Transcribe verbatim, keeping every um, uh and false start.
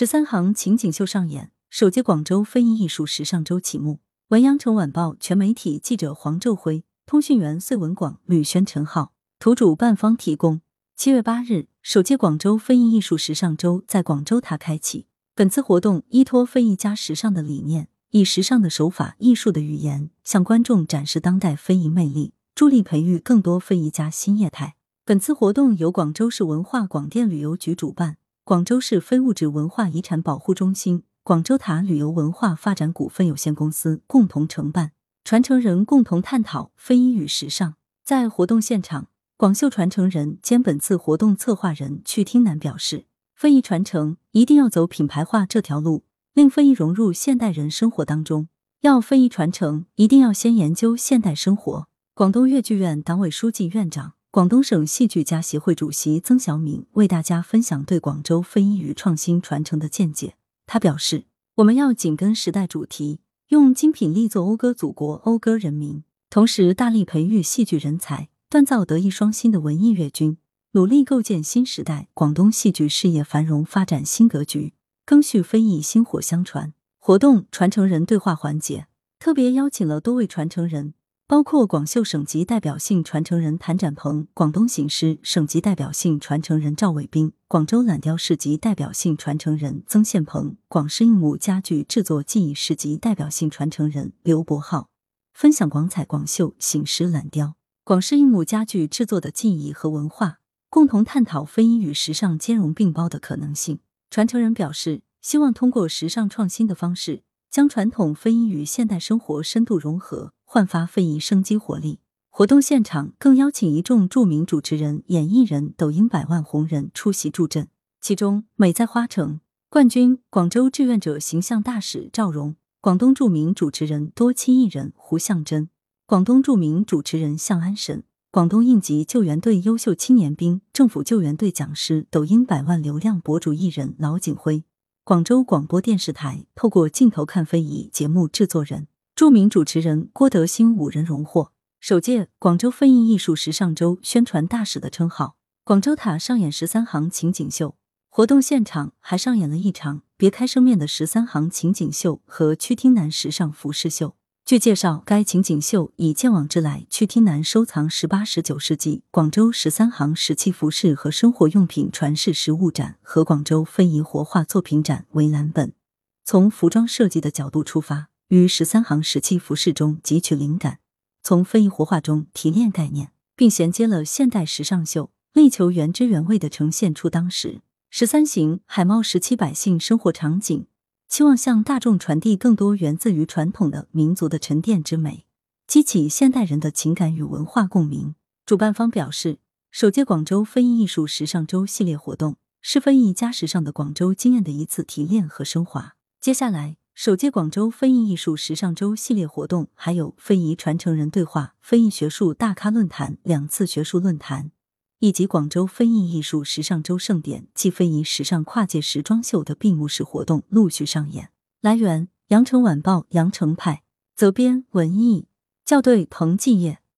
十三行情景秀上演，首届广州非遗艺术时尚周启幕。文阳城晚报全媒体记者黄昼辉，通讯员穗文广、吕轩、陈浩，图主办方提供。七月八日，首届广州非遗艺术时尚周在广州塔开启。本次活动依托非遗加时尚的理念，以时尚的手法、艺术的语言，向观众展示当代非遗魅力，助力培育更多非遗加新业态。本次活动由广州市文化广电旅游局主办，广州市非物质文化遗产保护中心、广州塔旅游文化发展股份有限公司共同承办，传承人共同探讨非遗与时尚。在活动现场，广绣传承人兼本次活动策划人曲汀南表示，非遗传承一定要走品牌化这条路，令非遗融入现代人生活当中。要非遗传承，一定要先研究现代生活。广东粤剧院党委书记、院长、广东省戏剧家协会主席曾小敏为大家分享对广州非遗与创新传承的见解。他表示，我们要紧跟时代主题，用精品力作讴歌祖国、讴歌人民，同时大力培育戏剧人才，锻造德艺双馨的文艺粤军，努力构建新时代广东戏剧事业繁荣发展新格局，赓续非遗薪火相传。活动传承人对话环节，特别邀请了多位传承人，包括广绣省级代表性传承人谭展鹏、广东醒狮省级代表性传承人赵伟斌、广州懒雕市级代表性传承人曾宪鹏、广式硬木家具制作技艺市级代表性传承人刘博浩，分享广彩、广绣、醒狮、懒雕、广式硬木家具制作的技艺和文化，共同探讨非遗与时尚兼容并包的可能性。传承人表示，希望通过时尚创新的方式，将传统非遗与现代生活深度融合，焕发非遗生机活力。活动现场更邀请一众著名主持人、演艺人、抖音百万红人出席助阵，其中美在花城冠军、广州志愿者形象大使赵荣，广东著名主持人、多栖艺人胡向珍，广东著名主持人向安神，广东应急救援队优秀青年兵、政府救援队讲师、抖音百万流量博主艺人老景辉，广州广播电视台透过镜头看非遗节目制作人、著名主持人郭德兴五人荣获首届广州非遗艺术时尚周宣传大使的称号。广州塔上演十三行情景秀，活动现场还上演了一场别开生面的十三行情景秀和曲汀南时尚服饰秀。据介绍，该情景秀以鉴往致来，曲汀南收藏十八、十九世纪广州十三行时期服饰和生活用品传世实物展和广州非遗活化作品展为蓝本，从服装设计的角度出发，于十三行时期服饰中汲取灵感，从非遗活化中提炼概念，并衔接了现代时尚秀，力求原汁原味地呈现出当时十三行海贸时期百姓生活场景，期望向大众传递更多源自于传统的民族的沉淀之美，激起现代人的情感与文化共鸣。主办方表示，首届广州非遗艺术时尚周系列活动是非遗加时尚的广州经验的一次提炼和升华。接下来，首届广州非遗艺术时尚周系列活动还有非遗传承人对话、非遗学术大咖论坛两次学术论坛，以及广州非遗艺术时尚周盛典暨非遗时尚跨界时装秀的闭幕式活动陆续上演。来源：羊城晚报·羊城派，责编：文艺，校对：彭继业。